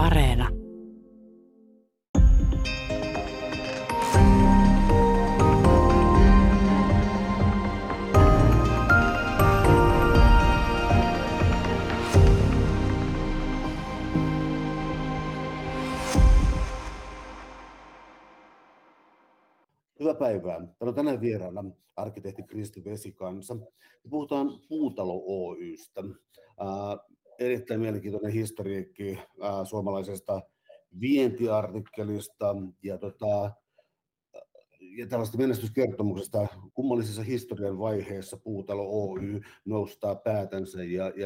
Areena. Hyvää päivää. Täällä tänään vieraana arkkitehti Kristo Vesikansa. Me puhutaan Puutalo Oystä. Erittäin mielenkiintoinen historiikki suomalaisesta vientiartikkelista ja tällaista menestyskertomuksesta. Kummallisessa historian vaiheessa Puutalo Oy noustaa päätänsä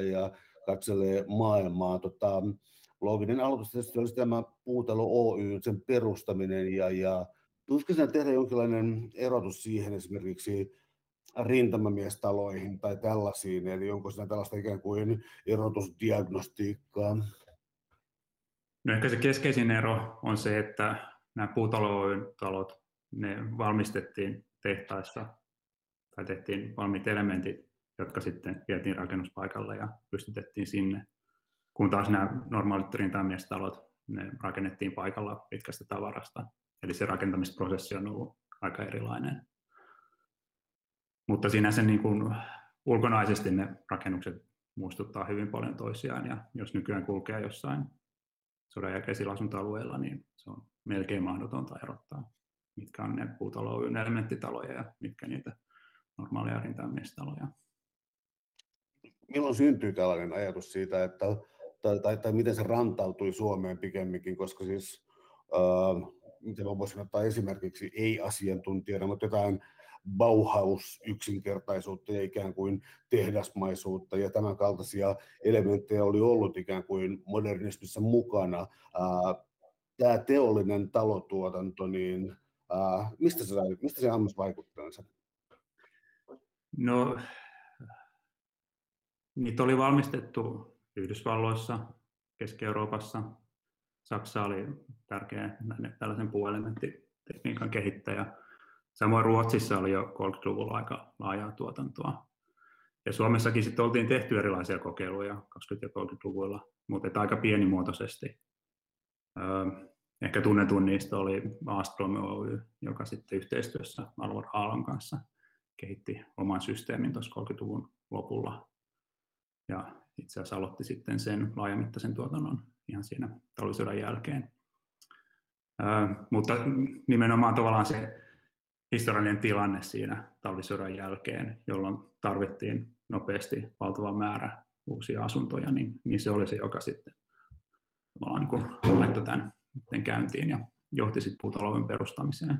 ja katselee maailmaa. Looginen aloitus tietysti olisi tämä Puutalo Oy, sen perustaminen. Tulisiko sinä tehdä jonkinlainen erotus siihen esimerkiksi rintamamiestaloihin tai tällaisiin, eli onko siinä tällaista ikään kuin erotusdiagnostiikkaa? No ehkä se keskeisin ero on se, että nämä Puutalo Oyn talot, ne valmistettiin tehtaissa tai tehtiin valmiit elementit, jotka sitten vietiin rakennuspaikalle ja pystytettiin sinne, kun taas nämä normaalit rintamamiestalot, ne rakennettiin paikalla pitkästä tavarasta. Eli se rakentamisprosessi on ollut aika erilainen. Mutta sinänsä niin kuin ulkonaisesti ne rakennukset muistuttaa hyvin paljon toisiaan. Ja jos nykyään kulkee jossain sodanjälkeisillä asuntoalueilla, niin se on melkein mahdotonta erottaa, mitkä on ne Puutalo Oyn elementtitaloja ja mitkä niitä normaaleja rintamamiestaloja. Milloin syntyy tällainen ajatus siitä, että, tai miten se rantautui Suomeen pikemminkin, koska siis miten mä voisin ottaa esimerkiksi ei-asiantuntijana, mutta jotain Bauhaus-yksinkertaisuutta ja ikään kuin tehdasmaisuutta ja tämän kaltaisia elementtejä oli ollut ikään kuin modernismissa mukana. Tämä teollinen talotuotanto, niin mistä se annos vaikuttaansa? No, niitä oli valmistettu Yhdysvalloissa, Keski-Euroopassa. Saksa oli tärkeä tällaisen puuelementtitekniikan kehittäjä. Samoin Ruotsissa oli jo 30-luvulla aika laajaa tuotantoa. Ja Suomessakin sitten oltiin tehty erilaisia kokeiluja 20- ja 30-luvulla, mutta aika pienimuotoisesti. Ehkä tunnetun niistä oli Åström Oy, joka sitten yhteistyössä Alvar Aallon kanssa kehitti oman systeemin tuossa 30-luvun lopulla. Ja itse asiassa aloitti sitten sen laajamittaisen tuotannon ihan siinä talvisodan jälkeen. Mutta nimenomaan tavallaan se historiallinen tilanne siinä talvisodan jälkeen, jolloin tarvittiin nopeasti valtava määrä uusia asuntoja, niin se oli se, joka sitten niin laittoi tämän käyntiin ja johti sitten Puutalo Oyn perustamiseen.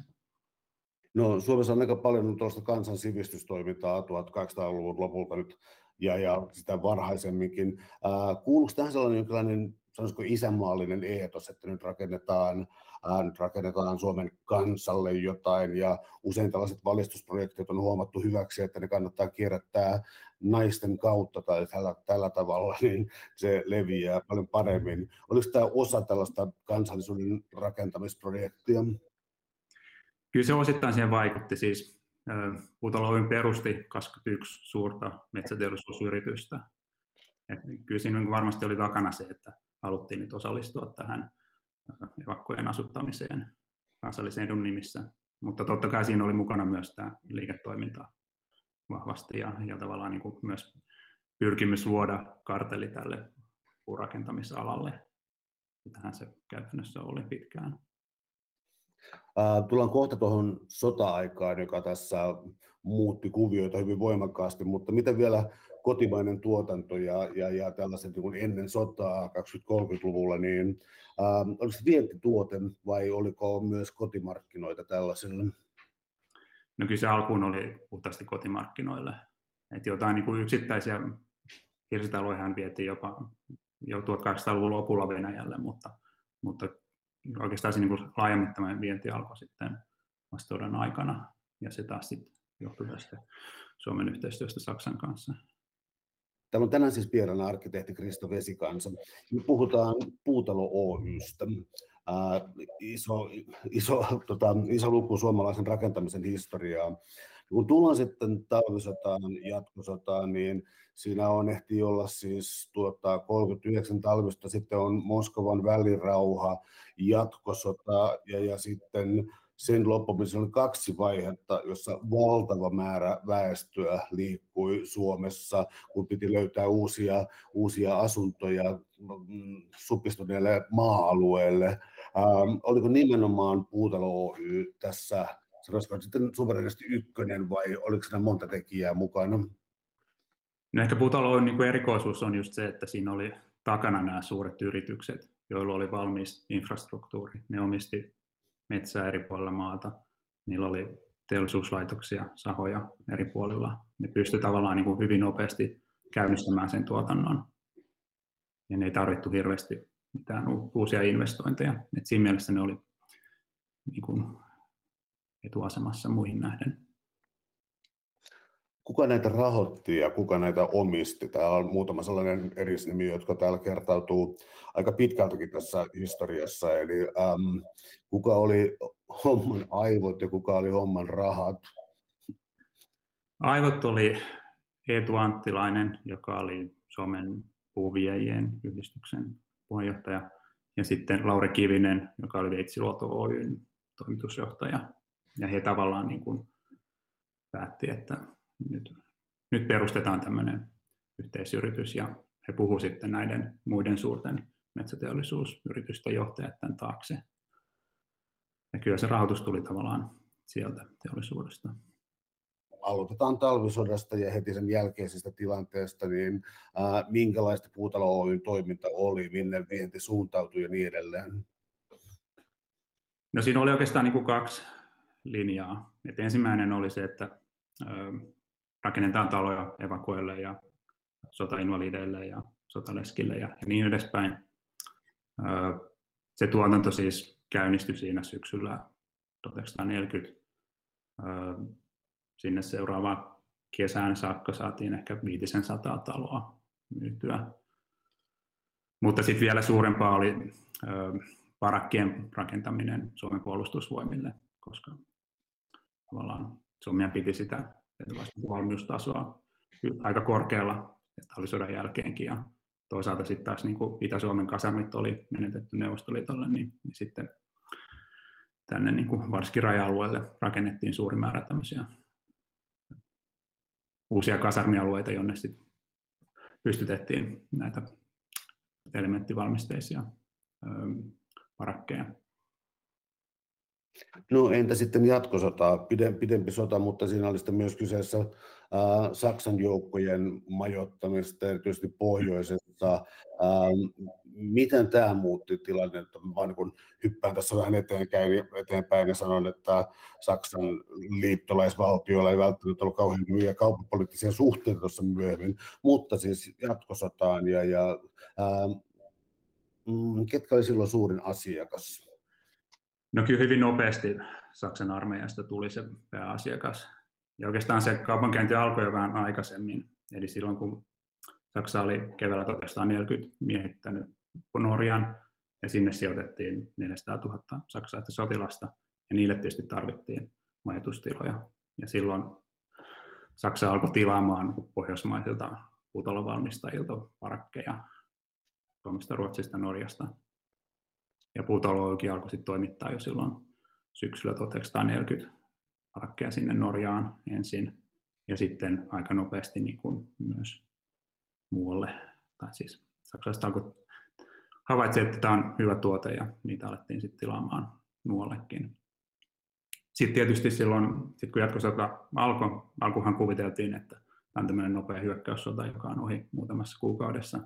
No, Suomessa on aika paljon tuosta kansansivistystoimintaa 1800-luvun lopulta nyt ja sitä varhaisemminkin. Kuuluuko tähän sellainen jonkinlainen, sanoisiko isänmaallinen eetos, että nyt rakennetaan Suomen kansalle jotain, ja usein tällaiset valistusprojektit on huomattu hyväksi, että ne kannattaa kierrättää naisten kautta tai tällä tavalla, niin se leviää paljon paremmin. Oliko tämä osa tällaista kansallisuuden rakentamisprojektia? Kyllä se osittain siihen vaikutti. Siis Puutalo Oy perusti 21 suurta metsäteollisuusyritystä. Et kyllä siinä varmasti oli takana se, että haluttiin nyt osallistua tähän evakkojen asuttamiseen kansallisen edun nimissä. Mutta totta kai siinä oli mukana myös tämä liiketoiminta vahvasti ja tavallaan niin kuin myös pyrkimys luoda kartelli tälle puurakentamisalalle. Tähän se käytännössä oli pitkään. Tullaan kohta tuohon sota-aikaan, joka tässä muutti kuvioita hyvin voimakkaasti, mutta miten vielä kotimainen tuotanto ja tällaiset niin ennen sotaa 20-30-luvulla, niin oliko se vientituote vai oliko myös kotimarkkinoita tällaisille? No kyllä se alkuun oli puhtaasti kotimarkkinoille. Et jotain niin kuin yksittäisiä hirsitaloihin vietiin jopa jo 1800-luvun lopulla Venäjälle, mutta oikeastaan se niin kuin laajamittainen vienti alkoi sitten vastaodan aikana ja se taas sitten johtui tästä Suomen yhteistyöstä Saksan kanssa. Täällä on tänään siis vieraana arkkitehti Kristo Vesikansa. Me puhutaan Puutalo Oystä. Iso luku suomalaisen rakentamisen historiaa. Kun tullaan sitten talvisotaan, jatkosotaan, niin Siinä on ehti olla siis 39 talvista, sitten on Moskovan välirauha, jatkosota ja sitten sen loppumisen oli kaksi vaihetta, jossa valtava määrä väestöä liikkui Suomessa, kun piti löytää uusia asuntoja supistuneelle maa-alueelle. Oliko nimenomaan Puutalo Oy tässä, sanoisiko sitten suverenisti ykkönen vai oliko siinä monta tekijää mukana? No ehkä Puutalo Oyn niin kuin erikoisuus on just se, että siinä oli takana nämä suuret yritykset, joilla oli valmis infrastruktuuri. Ne omisti metsää eri puolilla maata, niillä oli teollisuuslaitoksia, sahoja eri puolilla. Ne pystyi tavallaan niin kuin hyvin nopeasti käynnistämään sen tuotannon. Ja ne ei tarvittu hirveästi mitään uusia investointeja. Et siinä mielessä ne oli niin kuin etuasemassa muihin nähden. Kuka näitä rahoitti ja kuka näitä omisti? Täällä on muutama sellainen erisnimi, jotka täällä kertautuu aika pitkältäkin tässä historiassa. Eli kuka oli homman aivot ja kuka oli homman rahat? Aivot oli Eetu Anttilainen, joka oli Suomen puuviejien yhdistyksen puheenjohtaja. Ja sitten Lauri Kivinen, joka oli Veitsiluoto Oyn toimitusjohtaja. Ja he tavallaan niin kuin päätti, että nyt perustetaan tämmöinen yhteisyritys ja he puhuvat sitten näiden muiden suurten metsäteollisuusyritysten johtajat tämän taakse. Ja kyllä se rahoitus tuli tavallaan sieltä teollisuudesta. Aloitetaan talvisodasta ja heti sen jälkeisestä tilanteesta, niin minkälaista Puutalo Oyn toiminta oli, minne vienti suuntautui ja niin edelleen? No siinä oli oikeastaan niin kuin kaksi linjaa. Et ensimmäinen oli se, että rakennetaan taloja evakueille ja sotainvalideille ja sotaleskille ja niin edespäin. Se tuotanto siis käynnistyi siinä syksyllä 1940. Sinne seuraavaan kesään saakka saatiin ehkä 500 taloa myytyä. Mutta sitten vielä suurempaa oli parakkien rakentaminen Suomen puolustusvoimille, koska tavallaan Suomi piti sitä valmiustasoa aika korkealla, että oli sodan jälkeenkin. Ja toisaalta sitten taas niin kuin Itä-Suomen kasarmit oli menetetty Neuvostoliitolle, niin sitten tänne niin kuin varsinkin raja-alueelle rakennettiin suuri määrä tämmöisiä uusia kasarmialueita, jonne sitten pystytettiin näitä elementtivalmisteisia parakkeja. No entä sitten jatkosota, pidempi sota, mutta siinä oli sitten myös kyseessä Saksan joukkojen majoittamista, erityisesti pohjoisessa. Miten tämä muutti tilannetta? Vaan kun hyppään tässä vähän eteenpäin ja sanon, että Saksan liittolaisvaltioilla ei välttämättä ollut kauhean hyviä kauppapoliittisia suhteita tuossa myöhemmin, mutta siis jatkosotaan. Ketkä oli silloin suurin asiakas? No kyllä hyvin nopeasti Saksan armeijasta tuli se pääasiakas. Ja oikeastaan se kaupankäynti alkoi jo vähän aikaisemmin. Eli silloin kun Saksa oli keväällä 1940 miehittänyt Norjan ja sinne sijoitettiin 400 000 saksalaista sotilasta ja niille tietysti tarvittiin majoitustiloja. Ja silloin Saksa alkoi tilaamaan pohjoismaisilta puutalovalmistajilta parakkeja Suomesta, Ruotsista, Norjasta. Ja Puutalo Oy:kin alkoi sitten toimittaa jo silloin syksyllä 1940 parakkeja sinne Norjaan ensin ja sitten aika nopeasti niin kuin myös muualle. Tai siis saksalaiset alkoi havaitsemaan, että tämä on hyvä tuote ja niitä alettiin sitten tilaamaan muuallekin. Sitten tietysti silloin, kun jatkosota alkoi, alkuhan kuviteltiin, että tämä on tämmöinen nopea hyökkäyssota, joka on ohi muutamassa kuukaudessa.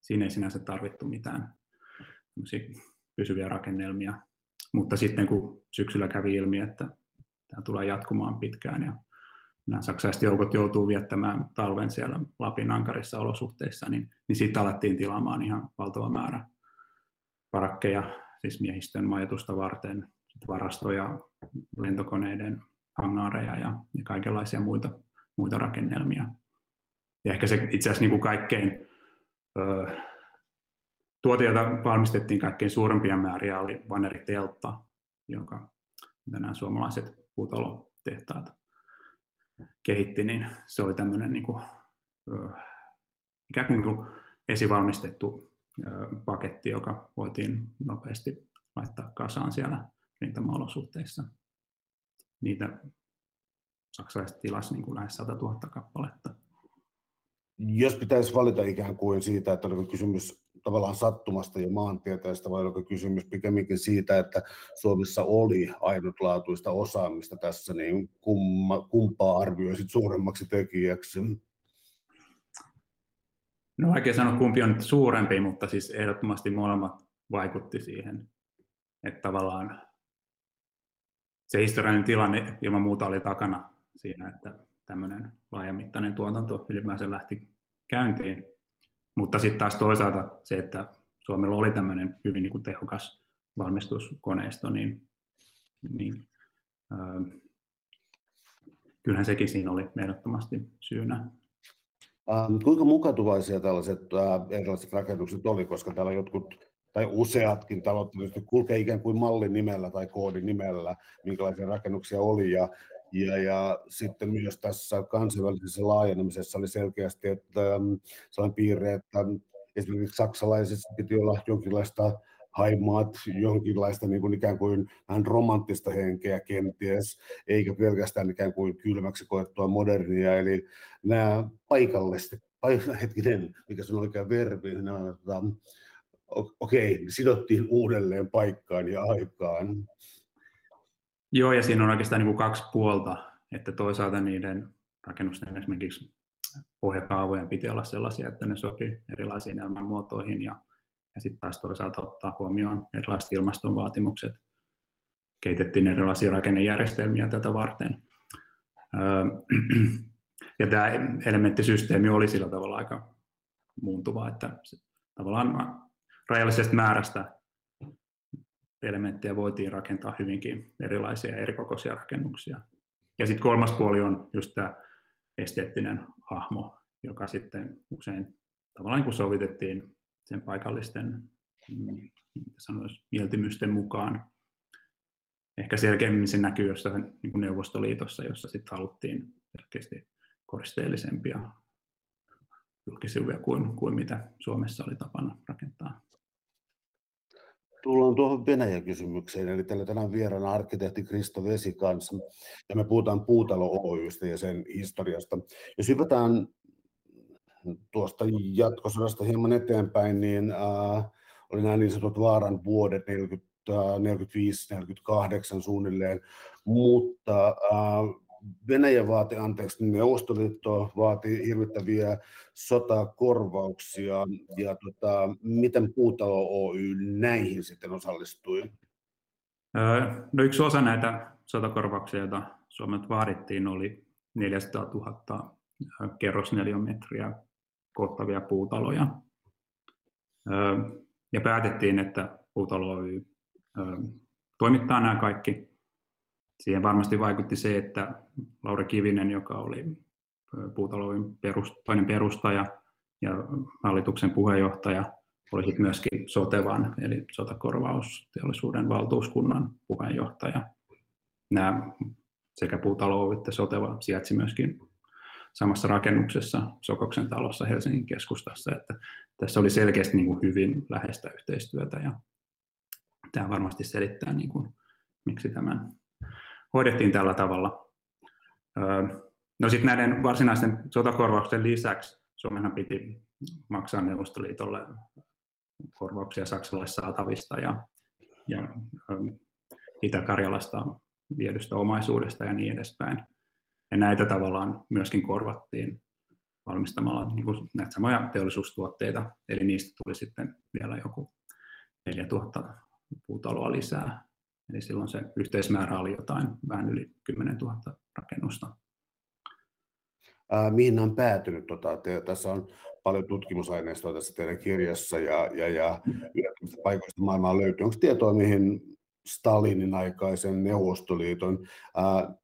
Siinä ei sinänsä tarvittu mitään pysyviä rakennelmia, mutta sitten kun syksyllä kävi ilmi, että tämä tulee jatkumaan pitkään ja nämä saksalaiset joukot joutuu viettämään talven siellä Lapin ankarissa olosuhteissa, niin siitä alettiin tilaamaan ihan valtava määrä parakkeja, siis miehistön majoitusta varten, varastoja, lentokoneiden hangaareja ja kaikenlaisia muita rakennelmia. Ja ehkä se itse asiassa niin kuin kaikkein tuote, jota valmistettiin kaikkein suurimpia määriä, oli vaneriteltta, jonka nämä suomalaiset puutalotehtaat kehitti. Niin se oli tämmöinen niin kuin ikään kuin esivalmistettu paketti, joka voitiin nopeasti laittaa kasaan siellä rintamaolosuhteissa. Niitä saksalaiset tilasi niin kuin lähes 100 000 kappaletta. Jos pitäisi valita ikään kuin siitä, että oliko kysymys tavallaan sattumasta ja maantieteestä, vai oliko kysymys pikemminkin siitä, että Suomessa oli ainutlaatuista osaamista tässä, niin kumpaa arvioisit suuremmaksi tekijäksi? No oikein sanoa, kumpi on suurempi, mutta siis ehdottomasti molemmat vaikutti siihen, että tavallaan se historiallinen tilanne ilman muuta oli takana siinä, että tämmöinen laajamittainen tuotanto ylipäänsä lähti käyntiin. Mutta sitten taas toisaalta se, että Suomella oli tämmöinen hyvin niin kuin tehokas valmistuskoneisto, niin kyllähän sekin siinä oli ehdottomasti syynä. Kuinka mukautuvaisia tällaiset erilaiset rakennukset oli, koska täällä jotkut tai useatkin talot kulkee ikään kuin mallinimellä tai koodinimellä, minkälaisia rakennuksia oli. Ja sitten myös tässä kansainvälisessä laajenemisessa oli selkeästi että sellainen piirre, että esimerkiksi saksalaisissa piti olla jonkinlaista haimaat, jonkinlaista niin kuin ikään kuin vähän romanttista henkeä kenties, eikä pelkästään ikään kuin kylmäksi koettua modernia. Eli nämä sidottiin uudelleen paikkaan ja aikaan. Joo, ja siinä on oikeastaan niin kuin kaksi puolta, että toisaalta niiden rakennusten esimerkiksi pohjakaavojen piti olla sellaisia, että ne sopii erilaisiin elämänmuotoihin, ja sitten taas toisaalta ottaa huomioon erilaiset ilmaston vaatimukset. Kehitettiin erilaisia rakennejärjestelmiä tätä varten. Ja tämä elementtisysteemi oli sillä tavalla aika muuntuva, että tavallaan rajallisesta määrästä elementtejä voitiin rakentaa hyvinkin erilaisia erikokoisia rakennuksia. Ja sitten kolmas puoli on just tämä esteettinen hahmo, joka sitten usein tavallaan kun sovitettiin sen paikallisten mieltymysten mukaan. Ehkä selkeämmin se näkyy jossain niin kuin Neuvostoliitossa, jossa sitten haluttiin selkeästi koristeellisempia julkisivuja kuin mitä Suomessa oli tapana rakentaa. Tullaan tuohon Venäjä-kysymykseen, eli täällä tänään vieraana arkkitehti Kristo Vesikansa, ja me puhutaan Puutalo Oystä ja sen historiasta. Jos hypätään tuosta jatkosodasta hieman eteenpäin, niin oli nämä niin sanotut vaaran vuodet 45-48 suunnilleen, mutta Venäjä vaati, anteeksi, Neuvostoliitto vaati hirvittäviä sotakorvauksia, ja miten Puutalo Oy näihin sitten osallistui? No yksi osa näitä sotakorvauksia, joita Suomelta vaadittiin, oli 400 000 kerrosneliömetriä koottavia puutaloja. Ja päätettiin, että Puutalo Oy toimittaa nämä kaikki. Siihen varmasti vaikutti se, että Lauri Kivinen, joka oli Puutalo Oyn toinen perustaja ja hallituksen puheenjohtaja, oli sitten myöskin SOTEVAn eli sotakorvausteollisuuden valtuuskunnan puheenjohtaja. Nämä sekä Puutalo Oy että SOTEVA sijaitsi myöskin samassa rakennuksessa Sokoksen talossa Helsingin keskustassa, että tässä oli selkeästi niin kuin hyvin läheistä yhteistyötä, ja tämä varmasti selittää niin kuin, miksi tämän hoidettiin tällä tavalla. No sitten näiden varsinaisten sotakorvausten lisäksi Suomenhan piti maksaa Neuvostoliitolle korvauksia saksalaissaatavista ja Itä-Karjalasta viedystä omaisuudesta ja niin edespäin. Ja näitä tavallaan myöskin korvattiin valmistamalla niin kuin näitä samoja teollisuustuotteita, eli niistä tuli sitten vielä joku 4000 puutaloa lisää. Eli silloin se yhteismäärä oli jotain vähän yli 10 000 rakennusta. Mihin on päätynyt? Tässä on paljon tutkimusaineistoa tässä teidän kirjassa ja paikoista maailmaa löytyy. Onko tietoa, mihin Stalinin aikaisen Neuvostoliiton,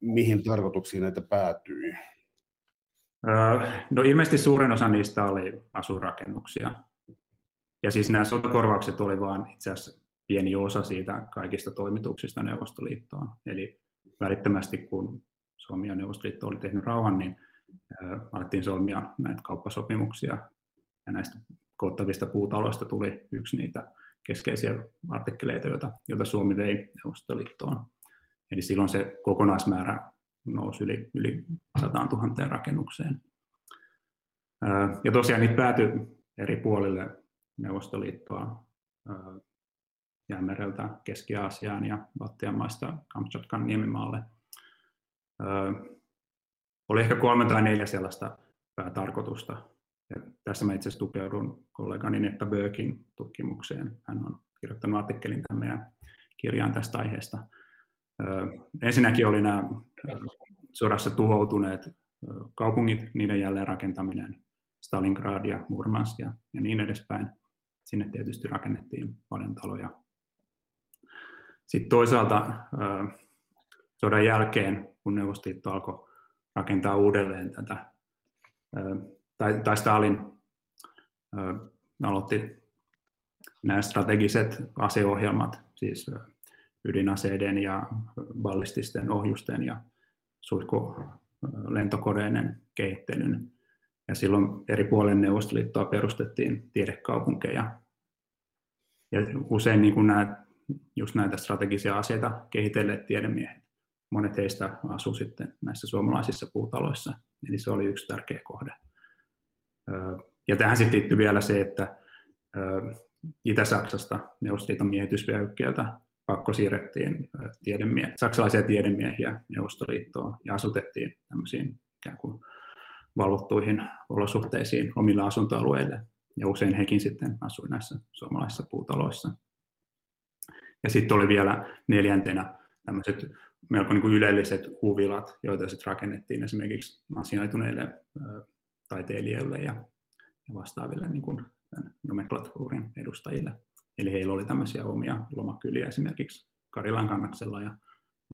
mihin tarkoituksiin näitä päätyi? No ilmeisesti suurin osa niistä oli asuinrakennuksia. Ja siis nämä sotakorvaukset oli vaan itse asiassa pieni osa siitä kaikista toimituksista Neuvostoliittoon. Eli välittömästi kun Suomi ja Neuvostoliitto oli tehnyt rauhan, niin alettiin solmia näitä kauppasopimuksia ja näistä koottavista puutaloista tuli yksi niitä keskeisiä artikkeleita, joita Suomi vei Neuvostoliittoon. Eli silloin se kokonaismäärä nousi yli 100 000 rakennukseen. Ja tosiaan niitä päätyi eri puolille Neuvostoliittoa, Jäämereltä Keski-Aasiaan ja Baltian maista Kamtsatkan niemimaalle. Oli ehkä 3 tai 4 sellaista päätarkoitusta. Ja tässä mä itse asiassa tukeudun kollegani Netta Böökin tutkimukseen. Hän on kirjoittanut artikkelin tämän meidän kirjaan tästä aiheesta. Ensinnäkin oli nämä sodassa tuhoutuneet kaupungit, niiden jälleenrakentaminen, Stalingrad ja Murmansk ja niin edespäin. Sinne tietysti rakennettiin paljon taloja. Sitten toisaalta sodan jälkeen, kun Neuvostoliitto alkoi rakentaa uudelleen tätä, tai Stalin aloitti nämä strategiset aseohjelmat, siis ydinaseiden ja ballististen ohjusten ja suihkulentokoneiden kehittelyn. Ja silloin eri puolen Neuvostoliittoa perustettiin tiedekaupunkeja. Ja usein niin kuin just näitä strategisia aseita kehitelleet tiedemiehet. Monet heistä asuu sitten näissä suomalaisissa puutaloissa. Eli se oli yksi tärkeä kohde. Ja tähän sitten liittyy vielä se, että Itä-Saksasta Neuvostoliiton miehitysvyöhykkeeltä pakko siirrettiin saksalaisia tiedemiehiä Neuvostoliittoon ja asutettiin tämmöisiin ikään kuin valvottuihin olosuhteisiin omilla asuntoalueille, ja usein hekin sitten asui näissä suomalaisissa puutaloissa. Ja sitten oli vielä 4. tämmöiset melko niin kuin ylelliset huvilat, joita sitten rakennettiin esimerkiksi ansioituneille taiteilijoille ja vastaaville niin kuin nomenklatuurin edustajille. Eli heillä oli tämmöisiä omia lomakyliä esimerkiksi Karilan kannaksella ja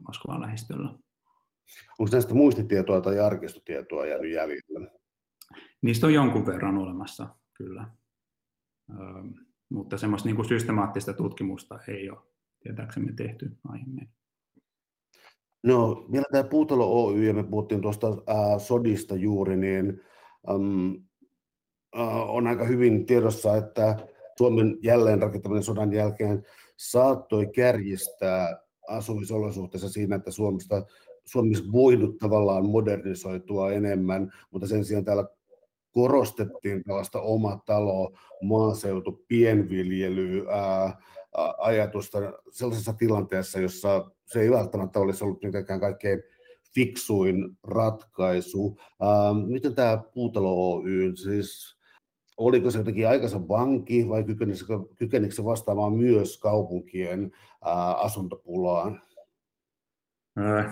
Moskovan lähistöllä. Onko näistä muistitietoa tai arkistotietoa jäänyt jäljellä? Niistä on jonkun verran olemassa, kyllä. Mutta semmoista niin kuin systemaattista tutkimusta ei ole tietääksemme tehty aiemmin. No, vielä tämä Puutalo Oy, ja me puhuttiin tuosta sodista juuri, niin on aika hyvin tiedossa, että Suomen jälleenrakentaminen sodan jälkeen saattoi kärjistää asumisolosuhteissa siinä, että Suomessa voinut tavallaan modernisoitua enemmän, mutta sen sijaan täällä korostettiin tällaista oma talo, maaseutu, pienviljely, ajatusta sellaisessa tilanteessa, jossa se ei välttämättä olisi ollut mitenkään kaikkein fiksuin ratkaisu. Miten tämä Puutalo Oy, siis oliko se jotenkin aikansa vanki vai kykenikö se vastaamaan myös kaupunkien asuntopulaan?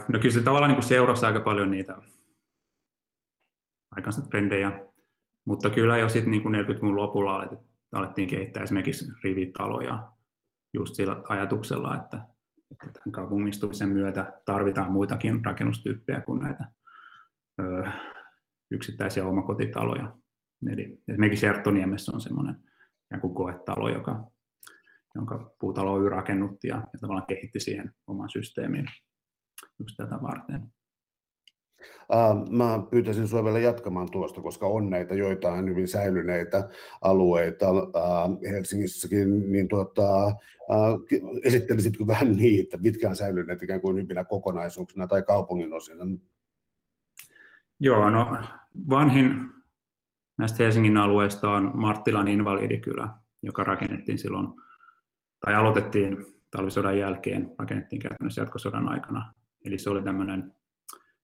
No kyllä se tavallaan niin kuin seurasi aika paljon niitä aikansa trendejä, mutta kyllä jo sitten niin 40-luvun lopulla alettiin kehittää esimerkiksi rivitaloja just sillä ajatuksella, että tämän kaupungistumisen myötä tarvitaan muitakin rakennustyyppejä kuin näitä yksittäisiä omakotitaloja. Eli esimerkiksi Herttoniemessä on semmoinen koetalo, jonka Puutalo Oy rakennutti ja tavallaan kehitti siihen oman systeemin just tätä varten. Mä pyytäisin sinua vielä jatkamaan tuosta, koska on näitä joitain hyvin säilyneitä alueita Helsingissäkin, niin esittelisitkö vähän niitä, mitkä on säilyneet ikään kuin hyvinä kokonaisuuksina tai kaupungin osina? Joo, no vanhin näistä Helsingin alueista on Marttilan invaliidikylä, joka rakennettiin silloin, tai aloitettiin talvisodan jälkeen, rakennettiin käytännössä jatkosodan aikana. Eli se oli tämmöinen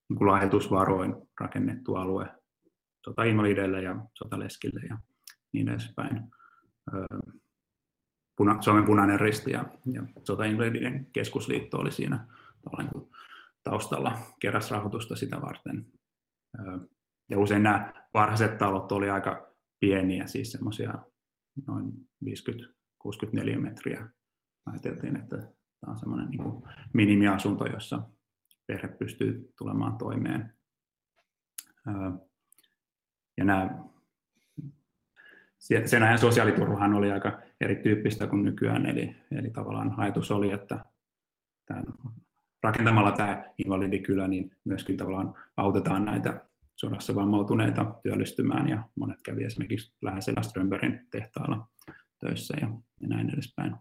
niin kuin lahjoitusvaroin rakennettu alue sotainvalideille ja sotaleskille ja niin edespäin. Suomen Punainen Risti ja Sotainvalidien keskusliitto oli siinä taustalla, keräs rahoitusta sitä varten. Ja usein nämä varhaiset talot oli aika pieniä, siis semmoisia noin 50-64 metriä. Ajateltiin, että tämä on semmoinen niin kuin minimiasunto, jossa perhe pystyy tulemaan toimeen. Ja sen ajan sosiaaliturvahan oli aika erityyppistä kuin nykyään, eli tavallaan ajatus oli, että rakentamalla tämä invalidikylä, niin myöskin tavallaan autetaan näitä sodassa vammautuneita työllistymään, ja monet kävi esimerkiksi läheisellä Strömbergin tehtaalla töissä ja näin edespäin.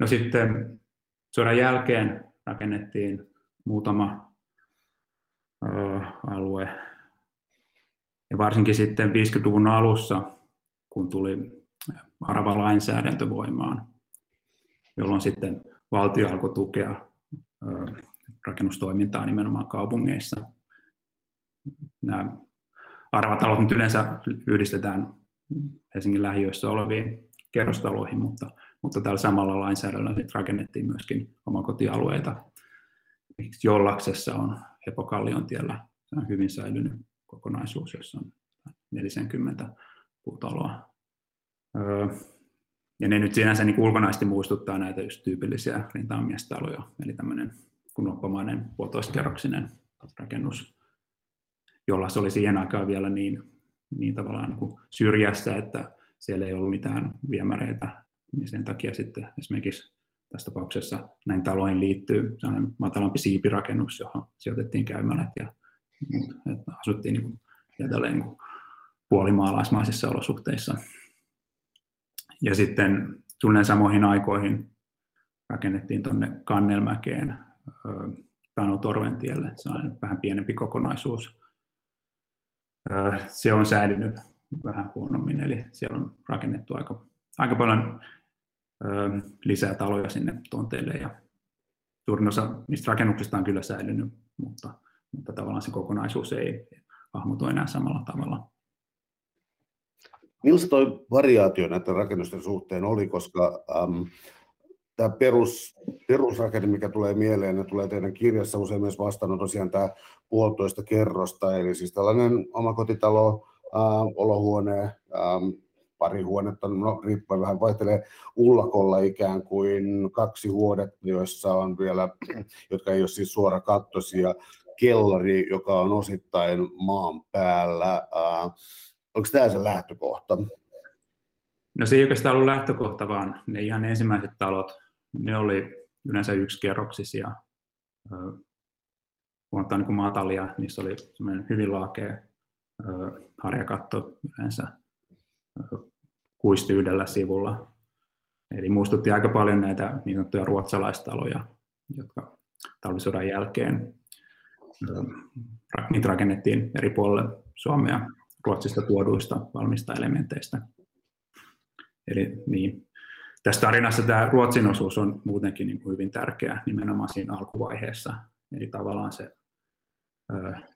No sitten sodan jälkeen rakennettiin muutama alue, ja varsinkin sitten 50-luvun alussa, kun tuli aravalainsäädäntö voimaan, jolloin sitten valtio alkoi tukea rakennustoimintaa nimenomaan kaupungeissa. Nämä aravatalot nyt yleensä yhdistetään Helsingin lähiöissä oleviin kerrostaloihin, mutta tällä samalla lainsäädännöllä rakennettiin myöskin omakotialueita. Jollaksessa on Epokallion tiellä hyvin säilynyt kokonaisuus, jossa on 40 puutaloa. Ja ne nyt sinänsä niin ulkonaisesti muistuttaa näitä just tyypillisiä rintamamiestaloja, eli tämmöinen kunnoppamainen puolitoiskerroksinen rakennus, jolla se oli siihen aikaan vielä niin tavallaan niin kuin syrjässä, että siellä ei ollut mitään viemäreitä, niin sen takia sitten esimerkiksi tässä tapauksessa näin taloihin liittyy sellainen matalampi siipirakennus, johon sijoitettiin käymälät ja muut, että asuttiin niin kuin puolimaalaismaisissa olosuhteissa. Ja sitten suunnilleen samoihin aikoihin rakennettiin tuonne Kannelmäkeen Tanotorventielle, se on vähän pienempi kokonaisuus. Se on säilynyt vähän huonommin, eli siellä on rakennettu aika paljon lisää taloja sinne tonteille, ja suurin osa niistä rakennuksista on kyllä säilynyt, mutta tavallaan se kokonaisuus ei hahmotu enää samalla tavalla. Minusta toi variaatio näiden rakennusten suhteen oli, koska tämä perusrakenne, mikä tulee mieleen ja tulee teidän kirjassa usein myös vastannut, tosiaan tämä puolitoista kerrosta, eli siis tällainen omakotitalo, olohuone, pari huonetta, no riippuen vähän vaihtelee, ullakolla ikään kuin kaksi huonetta, joissa on vielä, jotka ei ole siis suorakattoisia, kellari, joka on osittain maan päällä. Onko tämä se lähtökohta? No se ei oikeastaan ollut lähtökohta, vaan ne ihan ensimmäiset talot, ne oli yleensä yksikerroksisia, huomataan niin kuin matalia, niissä oli hyvin laakea harjakatto yleensä kuisti yhdellä sivulla. Eli muistutti aika paljon näitä niin sanottuja ruotsalaistaloja, jotka talvisodan jälkeen, niitä rakennettiin eri puolille Suomea Ruotsista tuoduista valmista elementeistä. Eli niin, tässä tarinassa tämä Ruotsin osuus on muutenkin niin kuin hyvin tärkeä nimenomaan siinä alkuvaiheessa. Eli tavallaan se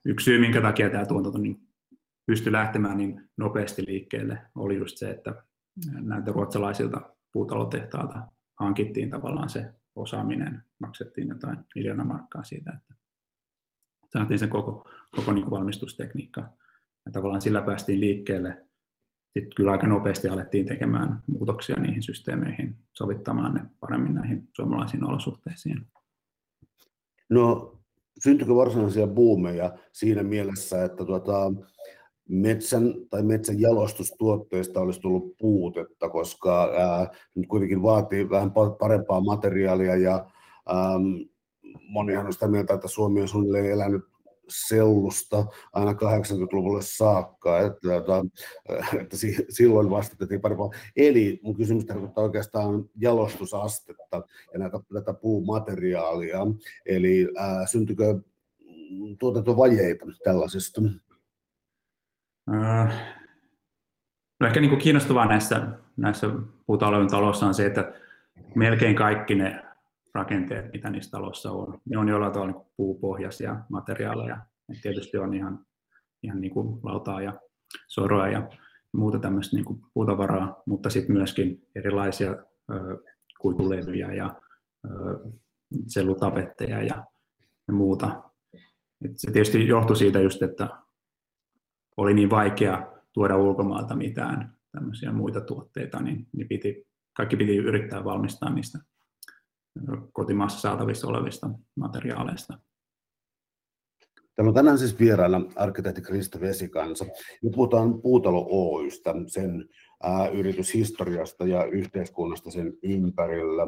yksi syy, minkä takia tämä tuotanto niin pystyi lähtemään niin nopeasti liikkeelle, oli just se, että näiltä ruotsalaisilta puutalotehtaalta hankittiin tavallaan se osaaminen, maksettiin jotain miljoona markkaa siitä, että saatiin sen koko niin kuin valmistustekniikka. Ja tavallaan sillä päästiin liikkeelle. Sitten kyllä aika nopeasti alettiin tekemään muutoksia niihin systeemeihin, sovittamaan ne paremmin näihin suomalaisiin olosuhteisiin. No, syntyikö varsinaisia buumeja siinä mielessä, että metsän tai metsän jalostustuotteista olisi tullut puutetta, koska nyt kuitenkin vaatii vähän parempaa materiaalia, ja monihan on sitä mieltä, että Suomi on suunnilleen elänyt sellusta aina 80-luvulle saakka, että silloin vastatettiin parempaa. Eli mun kysymys tarkoittaa oikeastaan jalostusastetta ja tätä puumateriaalia, eli syntyykö tuotantovajeita tällaisesta? No ehkä niin kuin kiinnostavaa näissä puutalojen taloissa on se, että melkein kaikki ne rakenteet, mitä niissä talossa on, ne on jollain tavalla niin puupohjaisia materiaaleja. Ne tietysti on ihan niin kuin lautaa ja soroa ja muuta tämmöistä niin kuin puutavaraa, mutta sitten myöskin erilaisia kuitulevyjä ja sellutapetteja ja muuta. Et se tietysti johtui siitä just, että oli niin vaikea tuoda ulkomaalta mitään tämmöisiä muita tuotteita, niin kaikki piti yrittää valmistaa niistä kotimaassa saatavissa olevista materiaaleista. Täällä on tänään siis vieraana arkkitehti Kristo Vesikansa. Nyt puhutaan Puutalo Oystä, sen yrityshistoriasta ja yhteiskunnasta sen ympärillä.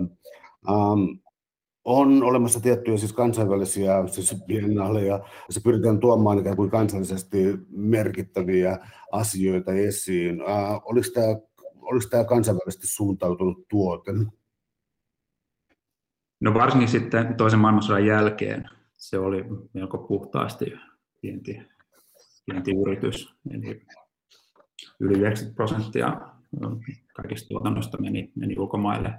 On olemassa tiettyjä siis kansainvälisiä siis biennaaleja, ja se pyritään tuomaan ikään kuin kansallisesti merkittäviä asioita esiin. Oliko tämä kansainvälisesti suuntautunut tuote? No varsinkin sitten toisen maailmansodan jälkeen se oli melko puhtaasti vientiyritys. Eli yli 90% kaikista tuotannosta meni ulkomaille.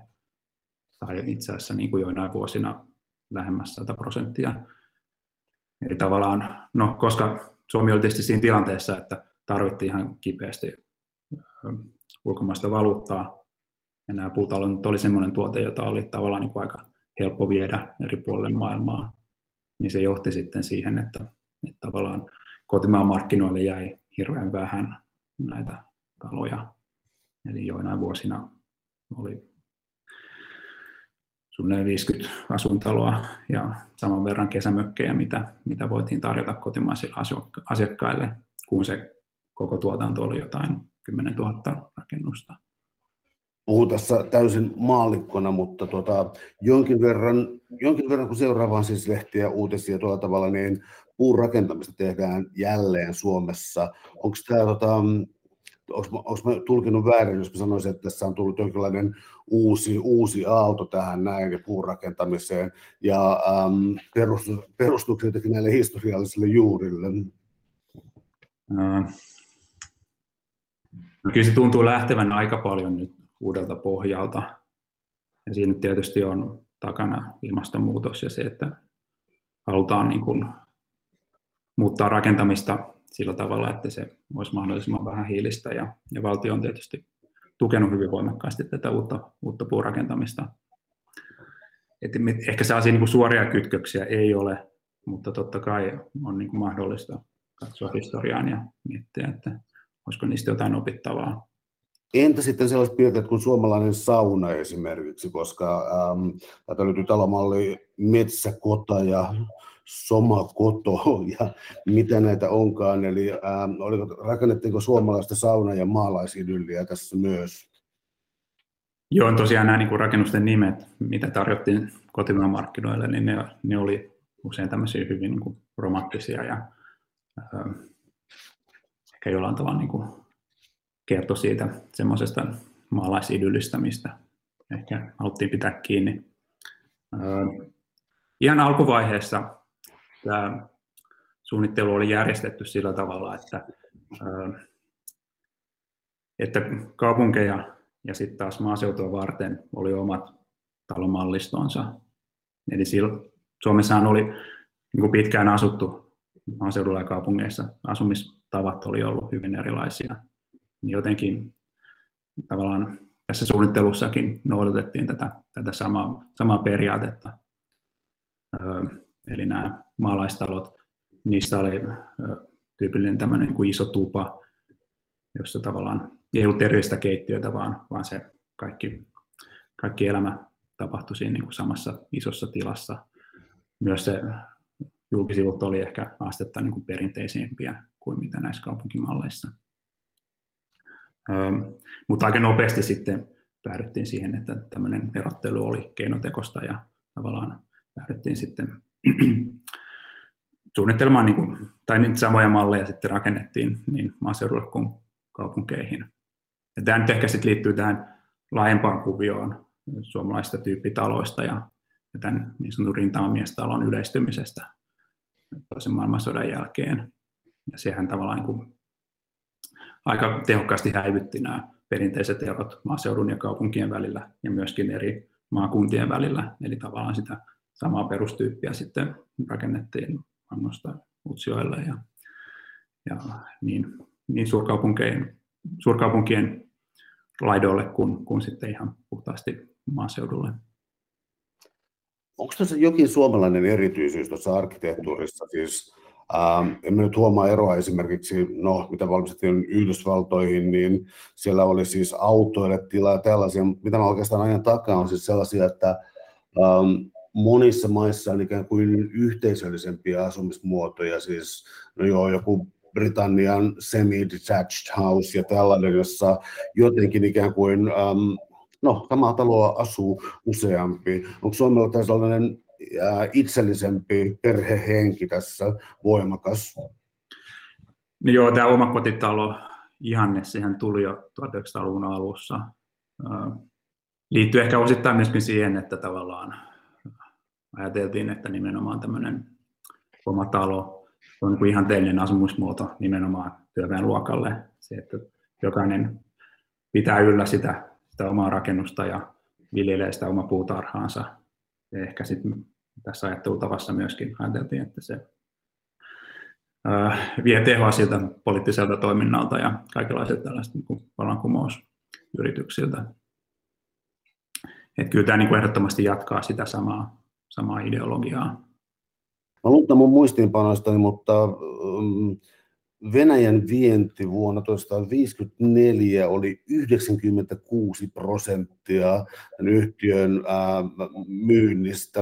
Tai itse asiassa niin kuin joinain vuosina lähemmäs 100%. Eli tavallaan, no koska Suomi oli tietysti siinä tilanteessa, että tarvittiin ihan kipeästi ulkomaista valuuttaa, ja nämä puutalot oli semmoinen tuote, jota oli tavallaan niin kuin aika helppo viedä eri puolille maailmaa, niin se johti sitten siihen, että tavallaan kotimaan markkinoille jäi hirveän vähän näitä taloja. Eli joinain vuosina oli suunnilleen 50 asuntaloa ja saman verran kesämökkejä, mitä voitiin tarjota kotimaisille asiakkaille, kun se koko tuotanto oli jotain 10 000 rakennusta. Puhun tässä täysin maallikkona, mutta jonkin verran kun seuraavaan siis lehtiä, uutisia tuolla tavalla, niin puurakentamista tehdään jälleen Suomessa. Onko mä tulkinut väärin, jos mä sanoisin, että tässä on tullut jonkinlainen uusi aalto tähän näin puurakentamiseen ja perustuksia jotenkin näille historiallisille juurille? No, kyllä se tuntuu lähtevän aika paljon nyt uudelta pohjalta. Ja siinä tietysti on takana ilmastonmuutos ja se, että halutaan niin kuin muuttaa rakentamista sillä tavalla, että se olisi mahdollisimman vähän hiilistä, ja valtio on tietysti tukenut hyvin voimakkaasti tätä uutta puurakentamista. Ehkä sellaisia niin kuin suoria kytköksiä ei ole, mutta totta kai on niin kuin mahdollista katsoa historiaan ja miettiä, että olisiko niistä jotain opittavaa. Entä sitten sellaiset piirteet kuin suomalainen sauna esimerkiksi, koska täältä löytyy talomalli metsäkota ja somakoto ja mitä näitä onkaan, eli rakennettiinko suomalaista sauna- ja maalaisidylliä tässä myös? Joo, tosiaan nämä niin kuin rakennusten nimet, mitä tarjottiin kotimaan markkinoille, niin ne oli usein tämmöisiä hyvin niin kuin romanttisia ja ehkä jollain tavalla niin kuin kertoi siitä semmoisesta maalaisidylistä, mistä ehkä haluttiin pitää kiinni. Ihan alkuvaiheessa tämä suunnittelu oli järjestetty sillä tavalla, että kaupunkeja ja sitten taas maaseutua varten oli omat talomallistonsa. Eli Suomessahan oli niin kuin pitkään asuttu maaseudulla ja kaupungeissa. Asumistavat oli ollut hyvin erilaisia. Jotenkin tavallaan tässä suunnittelussakin noudatettiin tätä samaa periaatetta. Eli nämä maalaistalot, niissä oli tyypillinen tämmöinen niin kuin iso tupa, jossa tavallaan ei ollut erillistä keittiötä, vaan se kaikki elämä tapahtui siinä niin kuin samassa isossa tilassa. Myös se julkisivut oli ehkä astetta niin kuin perinteisempiä kuin mitä näissä kaupunkimalleissa. Mutta aika nopeasti sitten päädyttiin siihen, että tämmöinen erottelu oli keinotekosta ja tavallaan lähdettiin sitten suunnittelemaan niin kuin, tai niitä samoja malleja sitten rakennettiin niin maaseudulle kuin kaupunkeihin. Ja tämä nyt ehkä sitten liittyy tähän laajempaan kuvioon suomalaisista tyyppitaloista ja tämän niin sanotun rintamamiestalon yleistymisestä toisen maailmansodan jälkeen. Ja sehän tavallaan niin kuin aika tehokkaasti häivytti nämä perinteiset erot maaseudun ja kaupunkien välillä ja myöskin eri maakuntien välillä, eli tavallaan sitä samaa perustyyppiä sitten rakennettiin Annosta Utsjoelle ja niin suurkaupunkien laidoille kuin sitten ihan puhtaasti maaseudulle. Onko tässä jokin suomalainen erityisyys tuossa arkkitehtuurissa? Siis, emme nyt huomaa eroa esimerkiksi, mitä valmistettiin Yhdysvaltoihin, niin siellä oli siis autoille tilaa tällaisia, mutta mitä mä oikeastaan ajan takaa on siis sellaisia, että monissa maissa on ikään kuin yhteisöllisempiä asumismuotoja, siis joku Britannian semi-detached house ja tällainen, jossa jotenkin ikään kuin No, samaa taloa asuu useampi. Onko Suomella sellainen itsellisempi perhehenki tässä voimakas? No joo, tämä omakotitalo ihanne, siihen tuli jo 1900-luvun alussa. Liittyy ehkä osittain myöskin siihen, että tavallaan ajateltiin, että nimenomaan tämmöinen omatalo on niin kuin ihanteellinen asumismuoto nimenomaan työväenluokalle. Se, että jokainen pitää yllä sitä omaa rakennusta ja viljelee sitä omaa puutarhaansa. Ja ehkä sitten tässä ajattelutavassa myöskin ajateltiin, että se vie tehoa siltä poliittiselta toiminnalta ja kaikenlaiset tällaiset niin vallankumousyrityksiltä. Että kyllä tämä niin kuin ehdottomasti jatkaa sitä samaa ideologiaa. Mä luulen mun muistiinpanoistani, mutta Venäjän vienti vuonna 1954 oli 96% tämän yhtiön myynnistä.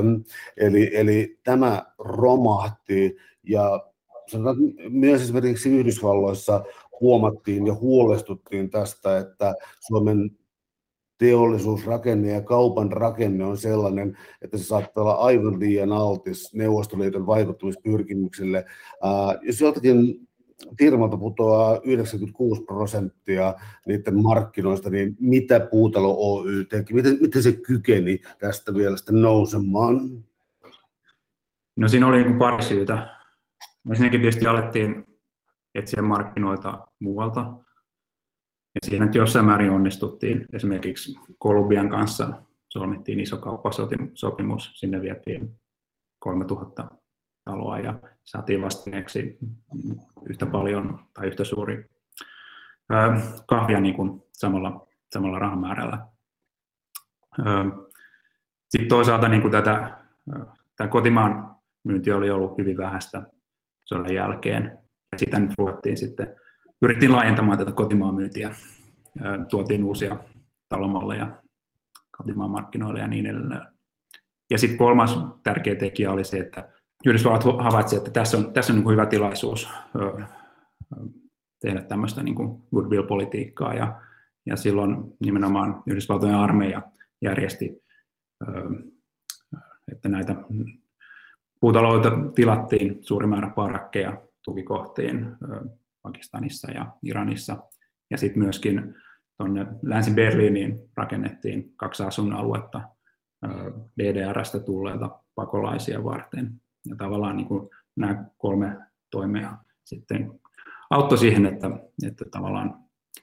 Eli tämä romahti ja sanotaan, myös esimerkiksi Yhdysvalloissa huomattiin ja huolestuttiin tästä, että Suomen teollisuusrakenne ja kaupan rakenne on sellainen, että se saattaa olla aivan liian altis Neuvostoliiton vaikuttamispyrkimyksille. Jos joltakin firmalta putoaa 96% niiden markkinoista, niin mitä Puutalo Oy teki? Miten se kykeni tästä vielä nousemaan? No siinä oli pari syytä. Ensinnäkin tietysti alettiin etsiä markkinoita muualta, ja siinä nyt jossain määrin onnistuttiin. Esimerkiksi Kolumbian kanssa solmittiin iso kauppasopimus, sinne vietiin 3000 taloa ja saatiin vastineeksi yhtä paljon tai yhtä suuri kahvia niin kuin samalla rahamäärällä. Sitten toisaalta niin kuin tämä kotimaan myynti oli ollut hyvin vähäistä sodan jälkeen. Sitä nyt ruvettiin sitten. Pyrittiin laajentamaan tätä kotimaan myyntiä, tuotiin uusia talomalleja kotimaan markkinoille ja niin edelleen. Ja sitten kolmas tärkeä tekijä oli se, että Yhdysvallat havaitsi, että tässä on niin kuin hyvä tilaisuus tehdä tämmöistä niin kuin goodwill-politiikkaa. Ja silloin nimenomaan Yhdysvaltojen armeija järjesti, että näitä puutaloita tilattiin suuri määrä parakkeja tukikohtiin Pakistanissa ja Iranissa. Ja sitten myöskin tuonne Länsi-Berliiniin rakennettiin 2 asuinaluetta DDR:stä tulleita pakolaisia varten. Ja tavallaan niin kuin nämä 3 toimea sitten auttoi siihen, että tavallaan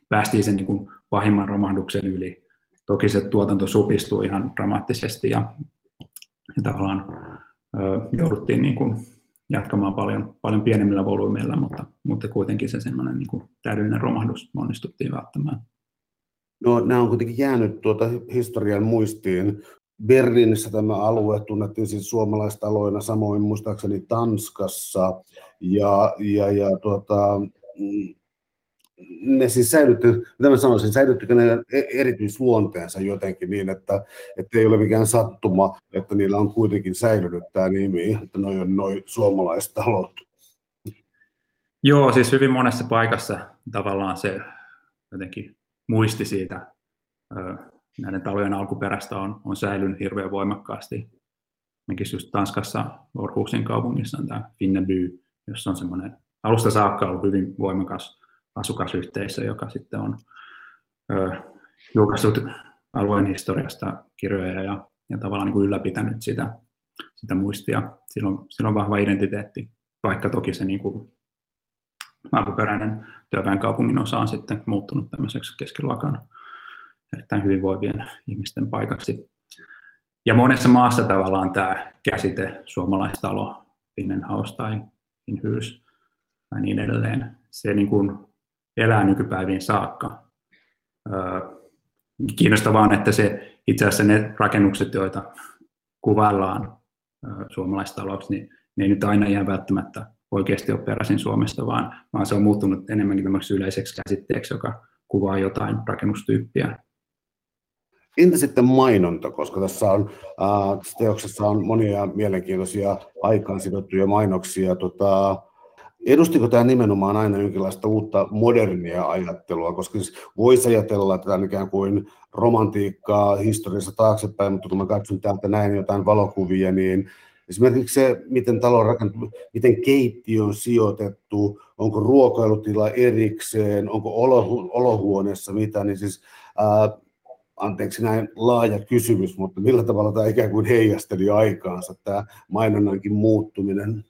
päästiin sen niin kuin pahimman romahduksen yli. Toki se tuotanto supistui ihan dramaattisesti ja tavallaan jouduttiin niin kuin jatkamaan paljon pienemmillä volyymeilla, mutta kuitenkin se semmoinen niin kuin täydellinen romahdus onnistuttiin välttämään. No, nämä on kuitenkin jäänyt historian muistiin. Berliinissä tämä alue tunnettiin siis suomalaistaloina, samoin muistaakseni Tanskassa, ja ne siis säilyttikö ne erityisluonteensa jotenkin niin, että ei ole mikään sattuma, että niillä on kuitenkin säilynyt tämä nimi, että noi on noi suomalaistalot? Joo, siis hyvin monessa paikassa tavallaan se jotenkin muisti siitä näiden talojen alkuperästä on säilynyt hirveän voimakkaasti. Esimerkiksi just Tanskassa Orhusin kaupungissa on tämä Finneby, jossa on semmoinen alusta saakka ollut hyvin voimakas asukasyhteisö, joka sitten on julkaissut alueen historiasta kirjoja ja tavallaan niin kuin ylläpitänyt sitä muistia. Sillä on vahva identiteetti, vaikka toki se niin kuin alkuperäinen työväenkaupungin osa on sitten muuttunut tämmöiseksi keskiluokan erittäin hyvinvoivien ihmisten paikaksi. Ja monessa maassa tavallaan tämä käsite suomalaistalo, Finnenhaus tai Finnhus tai niin edelleen, se niin kuin elää nykypäiviin saakka. Kiinnostavaa on, että se, itse asiassa ne rakennukset, joita kuvaillaan suomalaistaloksi, niin ne ei nyt aina ihan välttämättä oikeasti ole peräisin Suomesta, vaan se on muuttunut enemmänkin tämmöiseksi yleiseksi käsitteeksi, joka kuvaa jotain rakennustyyppiä. Entä sitten mainonta, koska tässä on, teoksessa on monia mielenkiintoisia aikaan sidottuja mainoksia. Edustiko tämä nimenomaan aina jonkinlaista uutta modernia ajattelua, koska siis voisi ajatella tätä ikään kuin romantiikkaa historiassa taaksepäin, mutta kun mä katson täältä näin jotain valokuvia, niin esimerkiksi se, miten talo on rakentunut, miten keittiö on sijoitettu, onko ruokailutila erikseen, onko olohuoneessa mitä, niin siis anteeksi näin laaja kysymys, mutta millä tavalla tämä ikään kuin heijasteli aikaansa, tämä mainonnankin muuttuminen?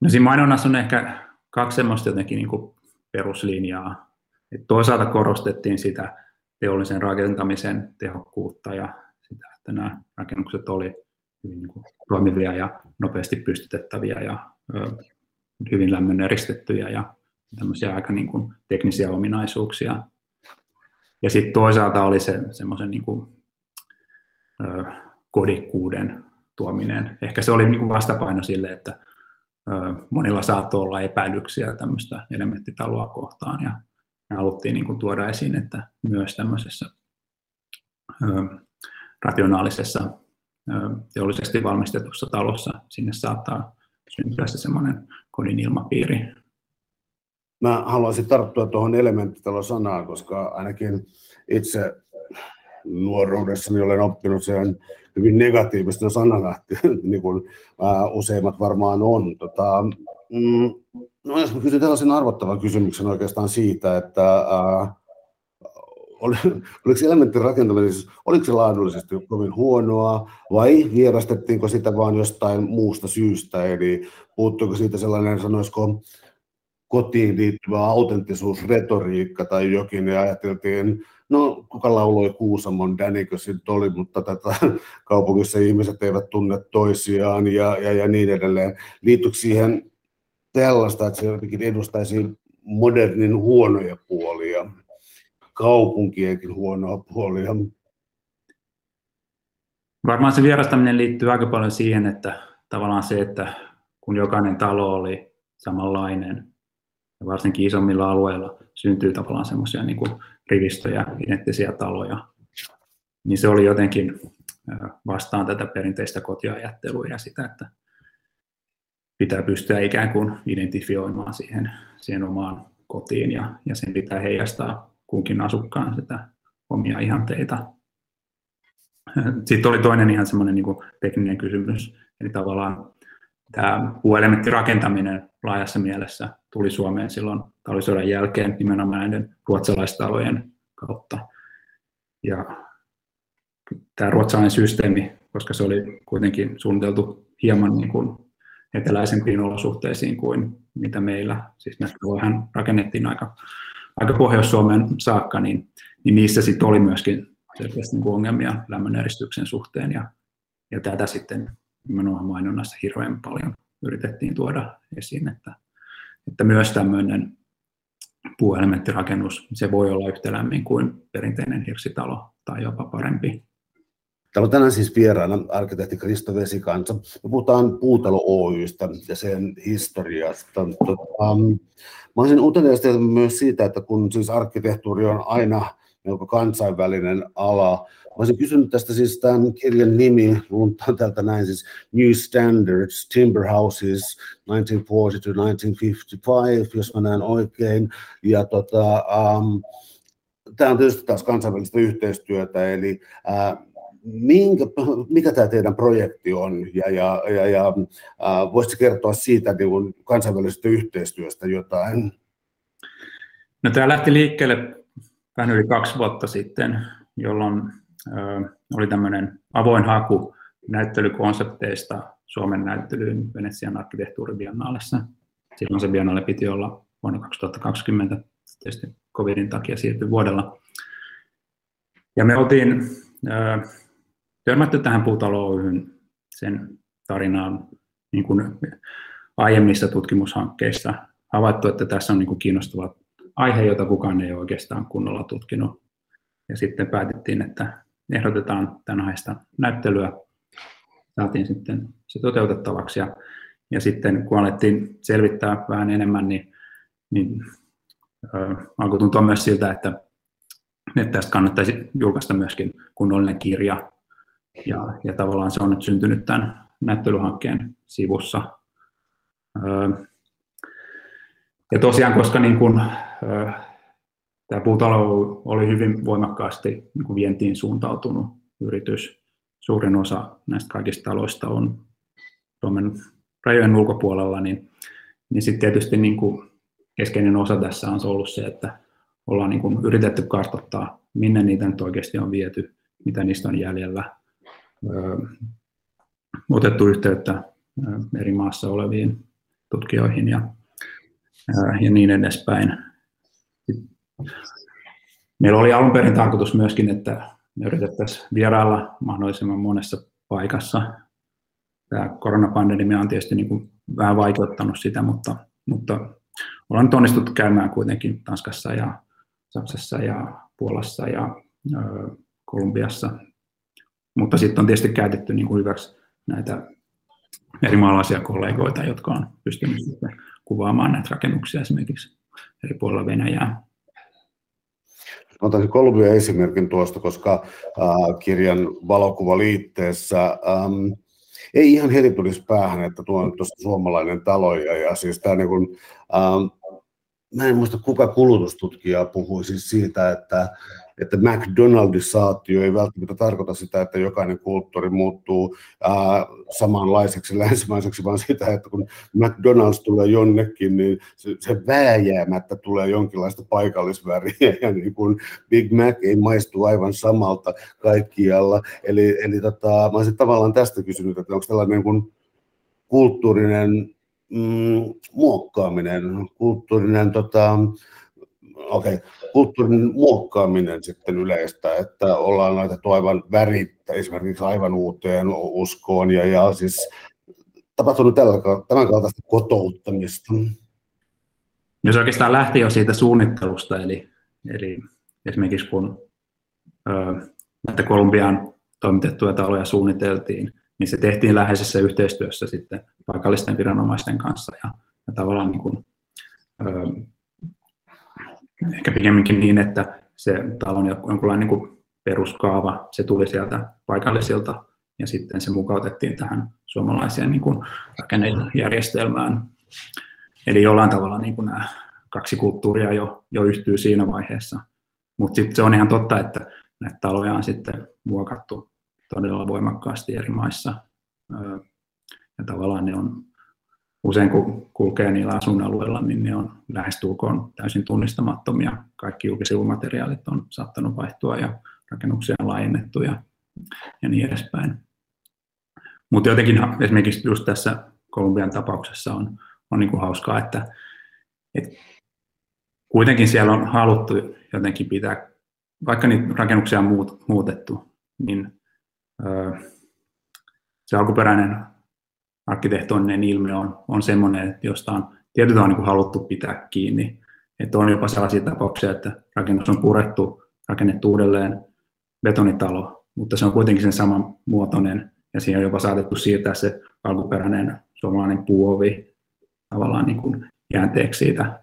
No siinä mainonnassa on ehkä kaksi semmoista jotenkin niin kuin peruslinjaa. Et toisaalta korostettiin sitä teollisen rakentamisen tehokkuutta ja sitä, että nämä rakennukset oli hyvin niin kuin toimivia ja nopeasti pystytettäviä ja hyvin lämmön eristettyjä ja tämmöisiä aika niin kuin teknisiä ominaisuuksia. Ja sitten toisaalta oli se semmoisen niin kuin kodikkuuden tuominen. Ehkä se oli niin kuin vastapaino sille, että monilla saattoi olla epäilyksiä tämmöistä elementtitaloa kohtaan, ja me haluttiin niin kuin tuoda esiin, että myös tämmöisessä rationaalisessa teollisesti valmistetussa talossa sinne saattaa syntyä se semmoinen kodin ilmapiiri. Mä haluaisin tarttua tuohon elementtitalo-sanaan, koska ainakin itse nuoruudessani olen oppinut sen hyvin negatiivista sanana, niin kuin useimmat varmaan on. No jos kysyn tällaisen arvottavan kysymyksen oikeastaan siitä, että oliko elementin rakentaminen, siis oliko se laadullisesti kovin huonoa vai vierastettiinko sitä vaan jostain muusta syystä, eli puuttuiko siitä sellainen, sanoisiko, kotiin liittyvä autenttisuusretoriikka tai jokin, ja ajateltiin, no kuka lauloi Kuusamon Dänikösin toli, mutta tätä kaupungissa ihmiset eivät tunne toisiaan ja niin edelleen. Liittyykö siihen tällaista, että se jotenkin edustaisi modernin huonoja puolia, kaupunkienkin huonoa puolia? Varmaan se vierastaminen liittyy aika paljon siihen, että tavallaan se, että kun jokainen talo oli samanlainen, ja varsinkin isommilla alueilla syntyy tavallaan semmoisia niin kuin rivistöjä, identtisiä taloja. Niin se oli jotenkin vastaan tätä perinteistä kotiajattelua ja sitä, että pitää pystyä ikään kuin identifioimaan siihen omaan kotiin ja sen pitää heijastaa kunkin asukkaan sitä omia ihanteita. Sitten oli toinen ihan semmoinen niin kuin tekninen kysymys, eli tavallaan tämä puuelementtirakentaminen laajassa mielessä tuli Suomeen silloin talvisodan jälkeen nimenomaan näiden ruotsalaistalojen kautta. Ja tämä ruotsalainen systeemi, koska se oli kuitenkin suunniteltu hieman niin kuin eteläisempiin olosuhteisiin kuin mitä meillä, siis näitä taloja rakennettiin aika Pohjois-Suomeen saakka, niin niissä sitten oli myöskin selkeästi niin kuin ongelmia lämmöneristyksen suhteen ja tätä sitten nimenomaan mainonnassa hirveän paljon yritettiin tuoda esiin, että myös tämmöinen puuelementtirakennus, se voi olla yhtä lämmin kuin perinteinen hirsitalo tai jopa parempi. Täällä on tänään siis vieraana arkkitehti Kristo Vesikansa. Me puhutaan Puutalo Oystä ja sen historiasta. Mä olisin uteliasta myös siitä, että kun siis arkkitehtuuri on aina melko kansainvälinen ala. Olisin kysynyt tästä, siis tämän kirjan nimi, luntaan tältä näin, siis New Standards, Timber Houses, 1940-1955, jos mä näen oikein. Ja tämä on tietysti taas kansainvälistä yhteistyötä, eli mikä tämä teidän projekti on, ja voisitko kertoa siitä niin kansainvälisestä yhteistyöstä jotain? No, tämä lähti liikkeelle vähän yli 2 vuotta sitten, jolloin oli tämmöinen avoin haku näyttelykonsepteista Suomen näyttelyyn Venetsian arkkitehtuuribiennaalessa. Silloin se biennaale piti olla vuonna 2020, tietysti covidin takia siirtyi vuodella. Ja me oltiin törmätty tähän Puutalo Oy:hyn, sen tarinaan niin kuin aiemmissa tutkimushankkeissa. Havaittu, että tässä on niin kuin kiinnostava aihe, jota kukaan ei oikeastaan kunnolla tutkinut. Ja sitten päätettiin, että ehdotetaan tämän aiheesta näyttelyä. Saatiin sitten se toteutettavaksi. Ja sitten kun alettiin selvittää vähän enemmän, niin alkoi tuntua myös siltä, että tästä kannattaisi julkaista myöskin kunnollinen kirja. Ja tavallaan se on nyt syntynyt tämän näyttelyhankkeen sivussa. Ja tosiaan, koska niin kuin, tämä Puutalo oli hyvin voimakkaasti niin kuin vientiin suuntautunut yritys, suurin osa näistä kaikista taloista on Suomen rajojen ulkopuolella, niin sitten tietysti niin kuin keskeinen osa tässä on ollut se, että ollaan niin kuin yritetty kartoittaa, minne niitä nyt oikeasti on viety, mitä niistä on jäljellä, otettu yhteyttä eri maassa oleviin tutkijoihin ja niin edespäin. Meillä oli alun perin tarkoitus myöskin, että me yritettäisiin vierailla mahdollisimman monessa paikassa. Tämä koronapandemia on tietysti niin kuin vähän vaikeuttanut sitä, mutta ollaan nyt onnistuttu käymään kuitenkin Tanskassa ja Saksassa ja Puolassa ja Kolumbiassa. Mutta sitten on tietysti käytetty niin kuin hyväksi näitä eri maalaisia kollegoita, jotka on pystynyt kuvaamaan näitä rakennuksia esimerkiksi eri puolilla Venäjää. Otan Kolumbian esimerkin tuosta, koska kirjan valokuvaliitteessä ei ihan heti tulisi päähän, että tuo on tuossa suomalainen talo. Ja siis tää niin kun, mä en muista, kuka kulutustutkija puhui siis siitä, että McDonaldisaatio ei välttämättä tarkoita sitä, että jokainen kulttuuri muuttuu samanlaiseksi länsimaiseksi, vaan sitä, että kun McDonald's tulee jonnekin, niin se vääjäämättä tulee jonkinlaista paikallisväriä, ja niin kuin Big Mac ei maistu aivan samalta kaikkialla. Eli mä olisin tavallaan tästä kysynyt, että onko tällainen niin kuin kulttuurinen muokkaaminen, kulttuurin muokkaaminen sitten yleistä, että ollaan laitettu aivan värit esimerkiksi aivan uuteen uskoon ja siis tapahtunut tämän kaltaista kotouttamista. Jos oikeastaan lähti jo siitä suunnittelusta, eli esimerkiksi kun näitä Kolumbiaan toimitettuja taloja suunniteltiin, niin se tehtiin läheisessä yhteistyössä sitten paikallisten viranomaisten kanssa ja tavallaan niin kuin, ehkä pikemminkin niin, että se talon jonkunlainen niin kuin peruskaava, se tuli sieltä paikallisilta ja sitten se mukautettiin tähän suomalaiseen niin kuin rakennejärjestelmään. Eli jollain tavalla niin kuin nämä kaksi kulttuuria jo yhtyy siinä vaiheessa. Mutta sitten se on ihan totta, että näitä taloja on sitten muokattu todella voimakkaasti eri maissa. Ja tavallaan ne on usein kun kulkee niillä asuinalueilla, niin ne on lähestulkoon täysin tunnistamattomia. Kaikki julkisivumateriaalit on saattanut vaihtua ja rakennuksia on laajennettu ja niin edespäin. Mutta jotenkin esimerkiksi just tässä Kolumbian tapauksessa on niin kuin hauskaa, että kuitenkin siellä on haluttu jotenkin pitää, vaikka niitä rakennuksia on muutettu, niin se alkuperäinen arkkitehtoninen ilmiö on semmoinen, josta on tietyt on niin kuin haluttu pitää kiinni. Että on jopa sellaisia tapauksia, että rakennus on purettu, rakennettu uudelleen betonitalo, mutta se on kuitenkin sen saman muotoinen ja siihen on jopa saatettu siirtää se alkuperäinen suomalainen puuovi tavallaan niin kuin jäänteeksi siitä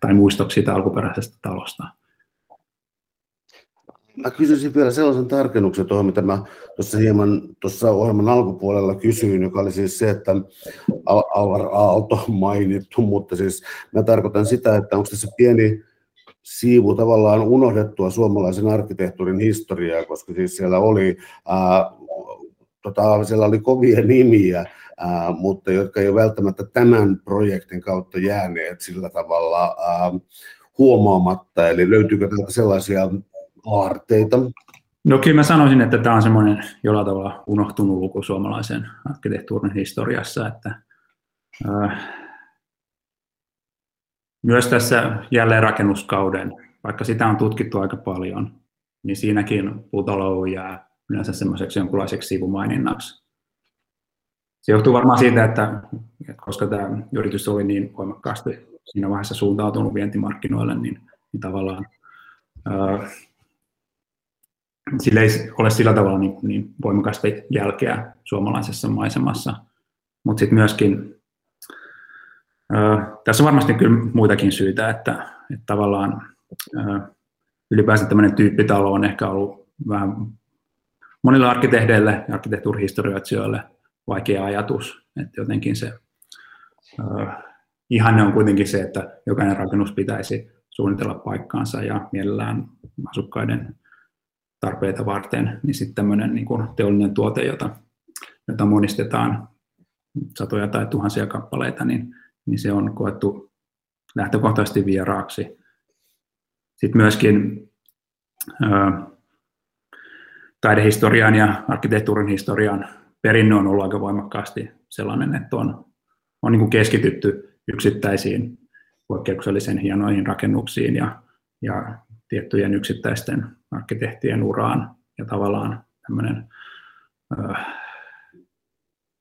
tai muistoksi siitä alkuperäisestä talosta. Mä kysyisin vielä sellaisen tarkennuksen tuohon, mitä mä tuossa ohjelman alkupuolella kysyin, joka oli siis se, että Alvar Aalto mainittu, mutta siis mä tarkoitan sitä, että onko tässä pieni siivu tavallaan unohdettua suomalaisen arkkitehtuurin historiaa, koska siis siellä oli kovia nimiä, mutta jotka ei ole välttämättä tämän projektin kautta jääneet sillä tavalla huomaamatta, eli löytyykö täältä sellaisia aarteita? No kyllä mä sanoisin, että tämä on semmoinen jollain tavalla unohtunut luku suomalaisen arkkitehtuurin historiassa, että myös tässä jälleenrakennuskauden, vaikka sitä on tutkittu aika paljon, niin siinäkin Puutalo Oy jää yleensä semmoiseksi jonkunlaiseksi sivumaininnaksi. Se johtuu varmaan siitä, että koska tämä yritys oli niin voimakkaasti siinä vaiheessa suuntautunut vientimarkkinoille, niin tavallaan sillä ei ole sillä tavalla niin voimakasta jälkeä suomalaisessa maisemassa, mutta sitten myöskin tässä on varmasti kyllä muitakin syitä, että tavallaan ylipäänsä tämmöinen tyyppitalo on ehkä ollut vähän monille arkkitehdeille ja arkkitehtuurihistorioitsijoille vaikea ajatus, että jotenkin se Ihanne on kuitenkin se, että jokainen rakennus pitäisi suunnitella paikkaansa ja mielellään asukkaiden tarpeita varten, niin sitten tämmöinen niin kuin teollinen tuote, jota monistetaan satoja tai tuhansia kappaleita, niin se on koettu lähtökohtaisesti vieraaksi. Sitten myöskin taidehistorian ja arkkitehtuurin historian perinne on ollut aika voimakkaasti sellainen, että on niin kuin keskitytty yksittäisiin poikkeuksellisen hienoihin rakennuksiin ja tiettyjen yksittäisten arkkitehtien uraan, ja tavallaan tämmöinen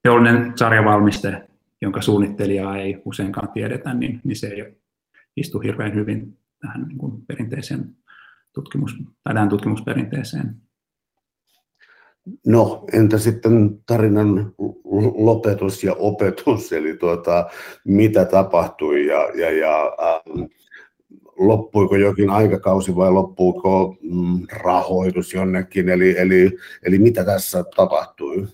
teollinen sarjavalmiste, jonka suunnittelijaa ei useinkaan tiedetä, niin se ei istu hirveän hyvin tähän niin kuin perinteiseen tutkimusperinteeseen. No, entä sitten tarinan lopetus ja opetus, eli mitä tapahtui ja loppuiko jokin aikakausi vai loppuuko rahoitus jonnekin, eli mitä tässä tapahtui?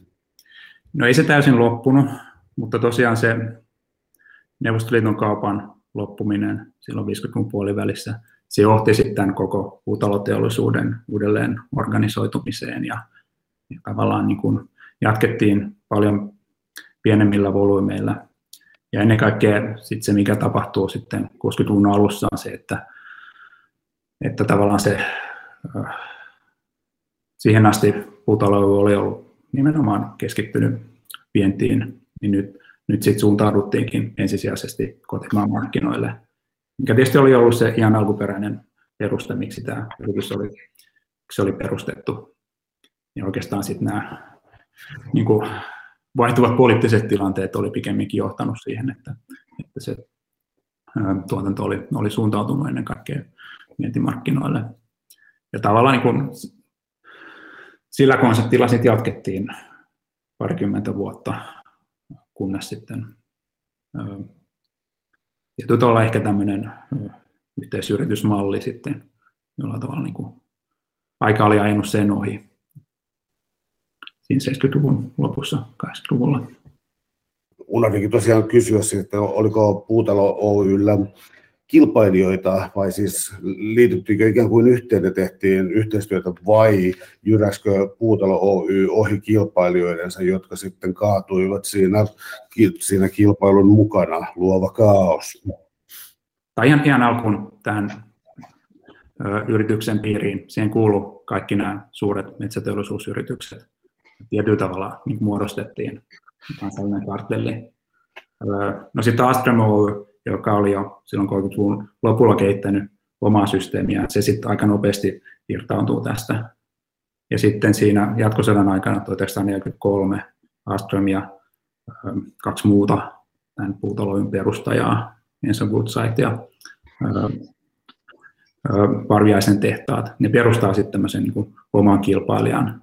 No ei se täysin loppunut, mutta tosiaan se Neuvostoliiton kaupan loppuminen silloin 50-luvun puolivälissä, se johti sitten koko puutaloteollisuuden uudelleen organisoitumiseen ja tavallaan niin kuin jatkettiin paljon pienemmillä volyymeilla. Ja ennen kaikkea sit se, mikä tapahtuu sitten 60-luvun alussa, on se, että tavallaan se siihen asti puutalo oli ollut nimenomaan keskittynyt vientiin, niin nyt sitten suuntauduttiinkin ensisijaisesti kotimaan markkinoille, mikä tietysti oli ollut se ihan alkuperäinen peruste, miksi tämä yritys oli perustettu. Ja oikeastaan sitten nämä niin kuin vaihtuvat poliittiset tilanteet oli pikemminkin johtanut siihen, että se tuotanto oli suuntautunut ennen kaikkea vientimarkkinoille. Ja tavallaan niin kuin sillä konseptilla sitten jatkettiin parikymmentä vuotta, kunnes sitten tietyt olla ehkä tämmöinen yhteisyritysmalli sitten, jollain tavalla niin kuin aika oli ajanut sen ohi. 70-luvun lopussa, 80-luvulla. Unohdinkin tosiaan kysyä siitä, että oliko Puutalo Oy:llä kilpailijoita, vai siis liityttiinkö ikään kuin yhteen ja tehtiin yhteistyötä, vai jyräskö Puutalo Oy ohi kilpailijoidensa, jotka sitten kaatuivat siinä kilpailun mukana, luova kaos? Tai ihan alkuun tähän yrityksen piiriin, siihen kuului kaikki nämä suuret metsäteollisuusyritykset. Tietyllä tavalla niin muodostettiin kansallinen kartelli. No sitten Åström Oy, joka oli jo silloin 30-luvun lopulla kehittänyt omaa systeemiä, se sitten aika nopeasti irtaantuu tästä. Ja sitten siinä jatkosodan aikana 1943 Åström ja kaksi muuta tämän puutalojen perustajaa, Enso Gutzeit ja Parviaisen tehtaat, ne perustaa sitten tämmöisen niin oman kilpailijan.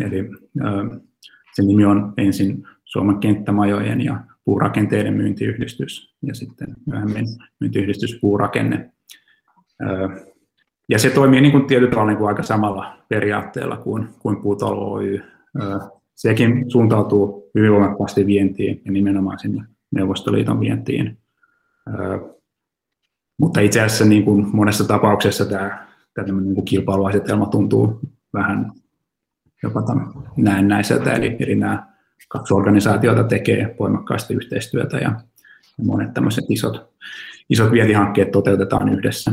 Eli sen nimi on ensin Suomen kenttämajojen ja puurakenteiden myyntiyhdistys ja sitten myöhemmin myyntiyhdistys Puurakenne. Ja se toimii niin kuin tietyllä tavalla niin kuin aika samalla periaatteella kuin Puutalo Oy. Sekin suuntautuu hyvin voimakkaasti vientiin ja nimenomaan sinne Neuvostoliiton vientiin. Mutta itse asiassa niin kuin monessa tapauksessa tämä niin kuin kilpailuasetelma tuntuu vähän jopa näennäiseltä, eli nämä kaksi organisaatiota tekee voimakkaasti yhteistyötä ja monet tämmöiset isot vientihankkeet toteutetaan yhdessä.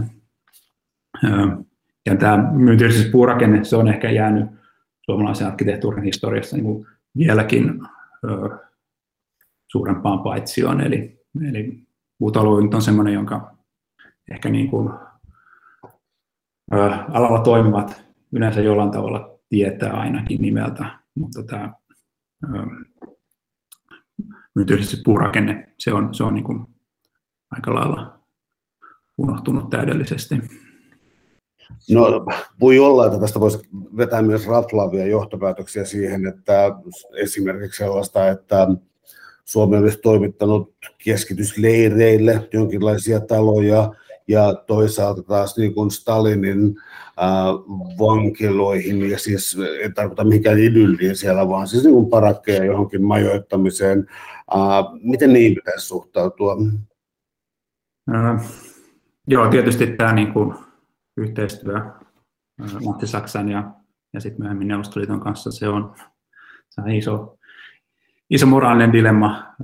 Ja tämä myyntiyhdistys Puurakenne, se on ehkä jäänyt suomalaisen arkkitehtuurin historiassa niin kuin vieläkin suurempaan paitsioon, eli Puutalo Oy on semmoinen, jonka ehkä niin kuin alalla toimivat yleensä jollain tavalla tietää ainakin nimeltä, mutta tämä myyntiyhdistys Puurakenne, se on niin kuin aika lailla unohtunut täydellisesti. No, voi olla, että tästä voisi vetää myös raflaavia johtopäätöksiä siihen, että esimerkiksi sellaista, että Suomi olisi toimittanut keskitysleireille jonkinlaisia taloja, ja toisaalta taas niin kuin Stalinin vankiloihin, ja siis ei tarkoita mikään idylliä siellä, vaan siis niin kuin parakkeja johonkin majoittamiseen. Miten niin pitäisi suhtautua? Joo, tietysti tämä niin kuin yhteistyö Saksan ja sitten myöhemmin Neuvostoliiton kanssa, se on iso moraalinen dilemma.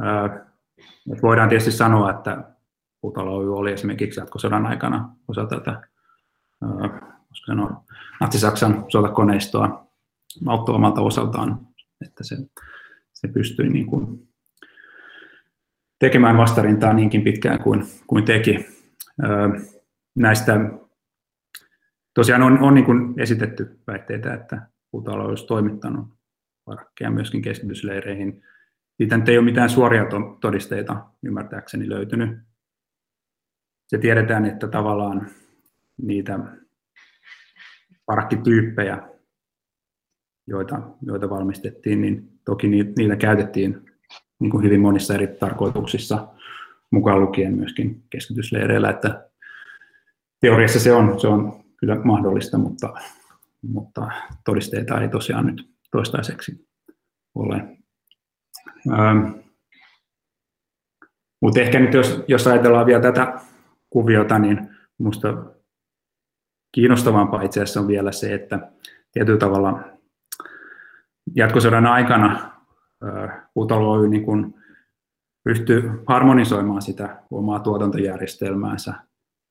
Voidaan tietysti sanoa, että Puutalo Oy oli esimerkiksi jatkosodan aikana osa tätä Natsi-Saksan sotakoneistoa, auttoi omalta osaltaan, että se pystyi niin kuin tekemään vastarintaa niinkin pitkään kuin teki. Näistä tosiaan on niin kuin esitetty väitteitä, että Puutalo olisi toimittanut varakkeja myöskin keskitysleireihin. Siitä ei ole mitään suoria todisteita ymmärtääkseni löytynyt. Se tiedetään, että tavallaan niitä parakkityyppejä, joita valmistettiin, niin toki niitä käytettiin niin kuin hyvin monissa eri tarkoituksissa, mukaan lukien myöskin keskitysleireillä, että teoriassa se on kyllä mahdollista, mutta todisteita ei tosiaan nyt toistaiseksi ole. Mutta ehkä nyt jos ajatellaan vielä tätä kuviota, niin minusta kiinnostavampaa itse asiassa on vielä se, että tietyllä tavalla jatkosodan aikana Puutalo Oy niin kun ryhtyi harmonisoimaan sitä omaa tuotantojärjestelmäänsä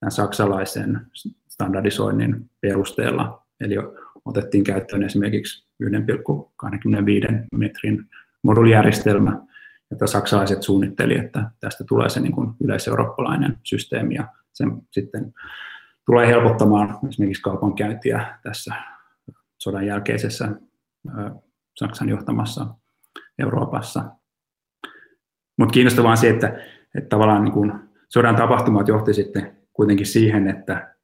tämän saksalaisen standardisoinnin perusteella. Eli otettiin käyttöön esimerkiksi 1,25 metrin modulijärjestelmä, jota saksalaiset suunnitteli, että tästä tulee se niin kuin yleiseurooppalainen systeemi, ja se sitten tulee helpottamaan esimerkiksi kaupankäyntiä tässä sodan jälkeisessä Saksan johtamassa Euroopassa. Mutta kiinnostavaa on se, että tavallaan niin kuin sodan tapahtumat johti sitten kuitenkin siihen, että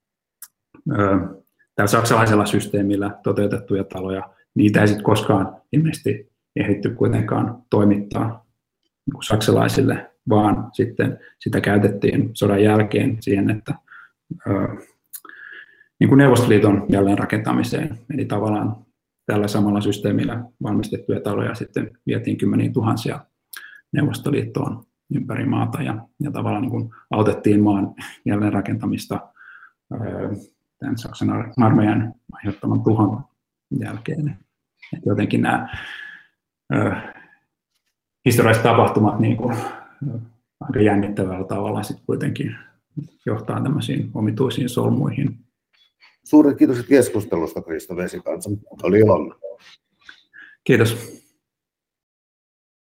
tällä saksalaisella systeemillä toteutettuja taloja, niitä ei sitten koskaan ilmeisesti ehditty kuitenkaan toimittaa saksalaisille, vaan sitten sitä käytettiin sodan jälkeen siihen, että niin kuin Neuvostoliiton jälleenrakentamiseen. Eli tavallaan tällä samalla systeemillä valmistettuja taloja sitten vietiin kymmeniä tuhansia Neuvostoliittoon ympäri maata, ja tavallaan niin kuin autettiin maan jälleenrakentamista tämän Saksan armeijan aiheuttaman tuhon jälkeen. Et jotenkin nämä historialliset tapahtumat niin kuin aika jännittävällä tavalla sitten kuitenkin johtaa tämmöisiin omituisiin solmuihin. Suuret kiitos keskustelusta, Kristo Vesikansa. Oli ilo. Kiitos.